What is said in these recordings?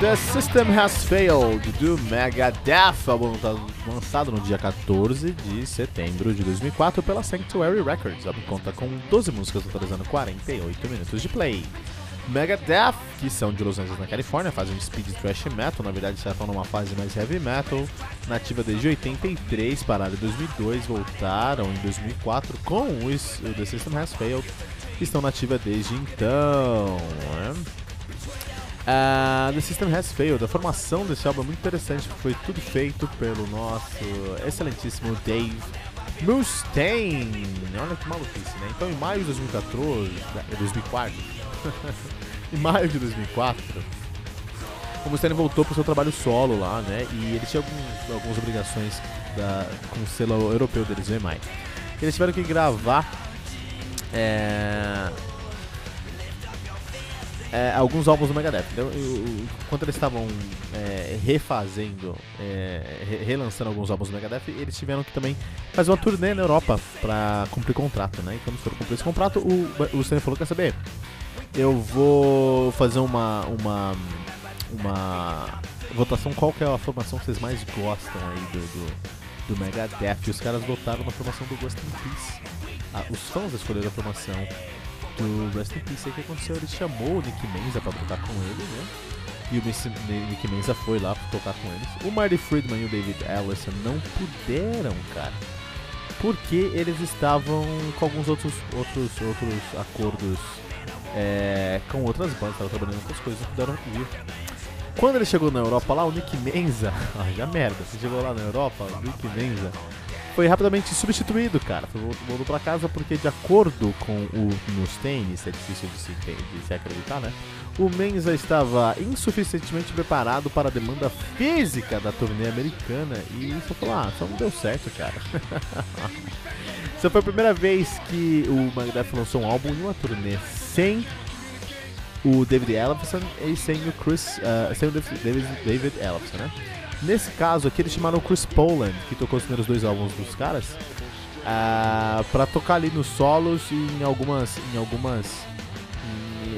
The System Has Failed, do Megadeth, álbum lançado no dia 14 de setembro de 2004 pela Sanctuary Records. O álbum conta com 12 músicas, totalizando 48 minutos de play. Megadeth, que são de Los Angeles, na Califórnia, fazem speed thrash metal, na verdade já estão numa fase mais heavy metal, nativa desde 83, pararam em 2002, voltaram em 2004 com o The System Has Failed, que estão nativa desde então, né? The System Has Failed. A formação desse álbum é muito interessante, porque foi tudo feito pelo nosso excelentíssimo Dave Mustaine. Olha que maluquice, né? Então, em maio de 2004, em maio de 2004, o Mustaine voltou pro seu trabalho solo lá, né? E ele tinha algumas obrigações com o selo europeu deles, o EMI. Eles tiveram que gravar alguns álbuns do Megadeth. Então, quando eles estavam relançando alguns álbuns do Megadeth, eles tiveram que também fazer uma turnê na Europa pra cumprir contrato, né? Então, quando cumprir esse contrato, o Mustaine falou: quer saber? Eu vou fazer uma votação. Qual que é a formação que vocês mais gostam aí do Megadeth? E os caras votaram na formação do Rest in Peace. Os fãs escolheram a formação do Rest in Peace. Aí o que aconteceu? Ele chamou o Nick Menza pra tocar com ele, né? E o Nick Menza foi lá pra tocar com eles. O Marty Friedman e o David Ellefson não puderam, cara, porque eles estavam com alguns outros acordos com outras bandas, estavam trabalhando com outras coisas, não puderam vir. Quando ele chegou na Europa lá, o Nick Menza, já merda, você chegou lá na Europa, o Nick Menza foi rapidamente substituído, cara. Voltou pra casa porque, de acordo com o Mustaine, isso é difícil de se acreditar, né? O Menza estava insuficientemente preparado para a demanda física da turnê americana e só falou: ah, só não deu certo, cara. Essa foi a primeira vez que o Megadeth lançou um álbum e uma turnê sem o David Ellefson e sem o David Ellefson, né? Nesse caso aqui, eles chamaram o Chris Poland, que tocou os primeiros dois álbuns dos caras, pra tocar ali nos solos e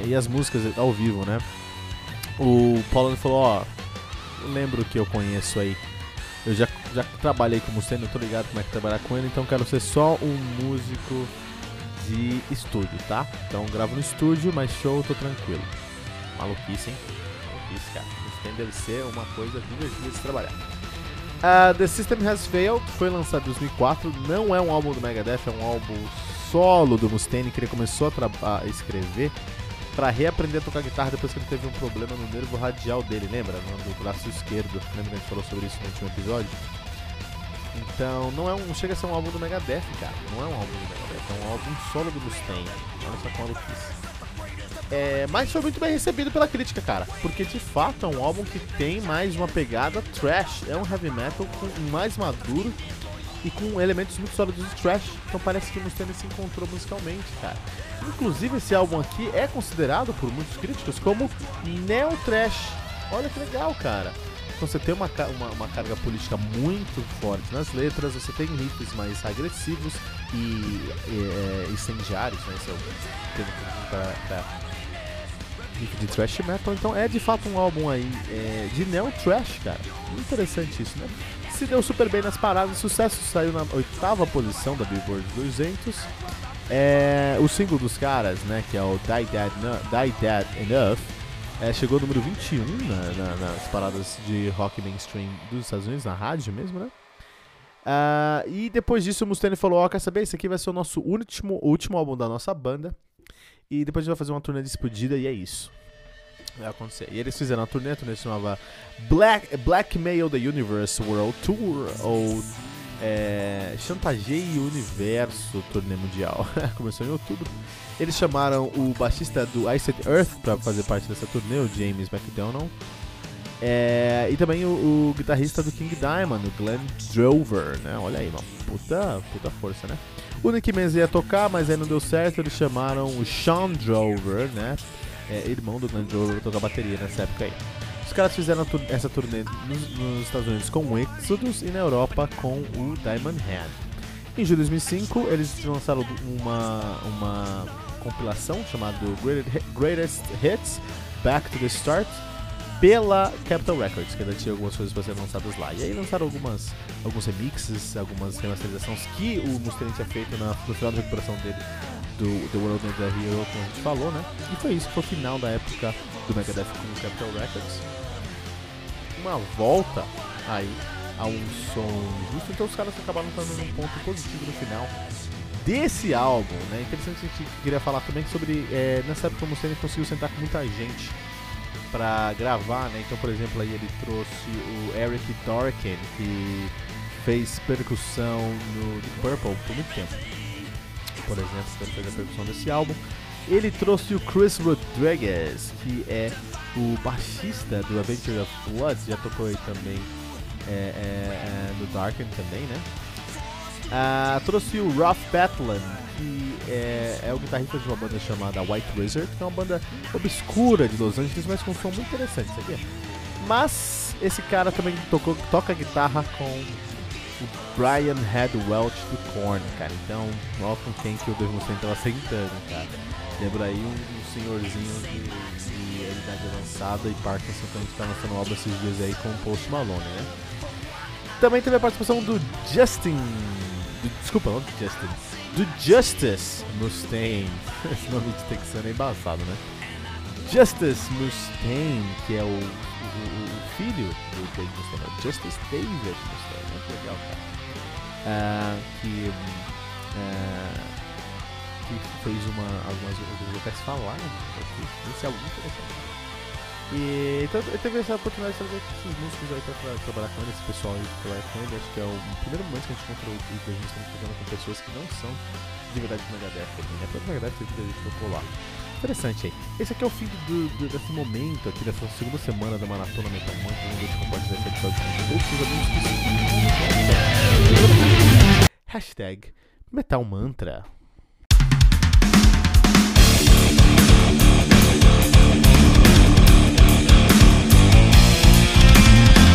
em as músicas ao vivo, né? O Poland falou: ó, eu lembro que eu conheço aí, eu já trabalhei com o Mustaine, eu tô ligado como é que trabalhar com ele, então quero ser só um músico de estúdio, tá? Então gravo no estúdio, mas show, tô tranquilo. Maluquice, hein? Maluquice, cara. Deve ser uma coisa divertida de se trabalhar. The System Has Failed foi lançado em 2004, não é um álbum do Megadeth, é um álbum solo do Mustaine, que ele começou a escrever para reaprender a tocar guitarra depois que ele teve um problema no nervo radial dele, lembra? No braço esquerdo, lembra que a gente falou sobre isso no último episódio? Então, chega a ser um álbum do Megadeth, cara, não é um álbum do Megadeth, é um álbum solo do Mustaine, olha só como maluquice. Mas foi muito bem recebido pela crítica, cara, porque de fato é um álbum que tem mais uma pegada thrash, é um heavy metal mais maduro e com elementos muito sólidos de thrash, então parece que o Mustaine se encontrou musicalmente, cara. Inclusive, esse álbum aqui é considerado por muitos críticos como neo-thrash, olha que legal, cara. Então você tem uma carga política muito forte nas letras, você tem riffs mais agressivos e incendiários, né? Esse é o termo pra riff de thrash metal. Então é de fato um álbum aí de neo-thrash, cara. Interessante isso, né? Se deu super bem nas paradas, sucesso, saiu na 8ª posição da Billboard 200. O single dos caras, né, que é o Die Dead Enough, chegou ao número 21 nas paradas de rock mainstream dos Estados Unidos, na rádio mesmo, né? E depois disso o Mustaine falou: ó, quer saber? Esse aqui vai ser o nosso último álbum da nossa banda. E depois a gente vai fazer uma turnê de despedida e é isso. vai acontecer. E eles fizeram a turnê se chamava Blackmail the Universe World Tour, ou Chantageie o Universo, turnê mundial. Começou em outubro. Eles chamaram o baixista do Iced Earth pra fazer parte dessa turnê, o James McDonald. E também o guitarrista do King Diamond, o Glenn Drover, né? Olha aí, mano, puta força, né? O Nick Menza ia tocar, mas aí não deu certo, eles chamaram o Shawn Drover, né? Irmão do Glenn Drover, tocar bateria nessa época aí. Os caras fizeram essa turnê nos Estados Unidos com o Exodus e na Europa com o Diamond Head. Em julho de 2005, eles lançaram uma compilação chamada Greatest Hits Back to the Start, pela Capitol Records, que ainda tinha algumas coisas para serem lançadas lá. E aí lançaram alguns remixes, algumas remasterizações que o Mustaine tinha feito no final da recuperação dele do The World Needs a Hero, como a gente falou, né? E foi isso, foi o final da época do Megadeth com o Capitol Records. Uma volta aí a um som justo, então os caras acabaram dando um ponto positivo no final desse álbum, né? Interessante, a gente queria falar também sobre, nessa época o Mustaine conseguiu sentar com muita gente pra gravar, né? Então, por exemplo, aí ele trouxe o Eric Torkin, que fez percussão no Deep Purple por muito tempo, por exemplo, ele fez a percussão desse álbum. Ele trouxe o Chris Rodriguez, que é o baixista do Adventure of Blood, já tocou aí também no Darken também, né? Trouxe o Roth Petlan, que é o guitarrista de uma banda chamada White Wizard, que é uma banda obscura de Los Angeles, mas com um som muito interessante, sabia? Mas esse cara também toca guitarra com o Brian Head Welch do Korn, cara. Então, ó com quem que o Dave Mustaine tava sentando, cara. Lembra aí um senhorzinho de idade avançada e Parkinson, que a gente tá lançando obra esses dias aí com o Post Malone, né? Também teve a participação do Justice Mustaine. Esse nome de texano é embaçado, né? Justice Mustaine, que é o filho do Dave Mustaine, Justice David Mustaine, muito legal, cara. Que fez algumas até falar, né? Esse é algo interessante. E então eu teve essa oportunidade de trazer esses músicos aí pra trabalhar com ele, esse pessoal aí pra trabalhar com ele. Acho que é o primeiro momento que a gente encontrou o Dave Mustaine tocando com pessoas que não são de verdade do Megadeth também, né? Todo Megadeth que a gente tocou lá. Interessante aí. Esse aqui é o fim desse momento aqui, dessa segunda semana da Maratona Metal Mantra. Vamos ver se compartilhar esse episódio com todos os amigos que seguem. Hashtag Metal Mantra.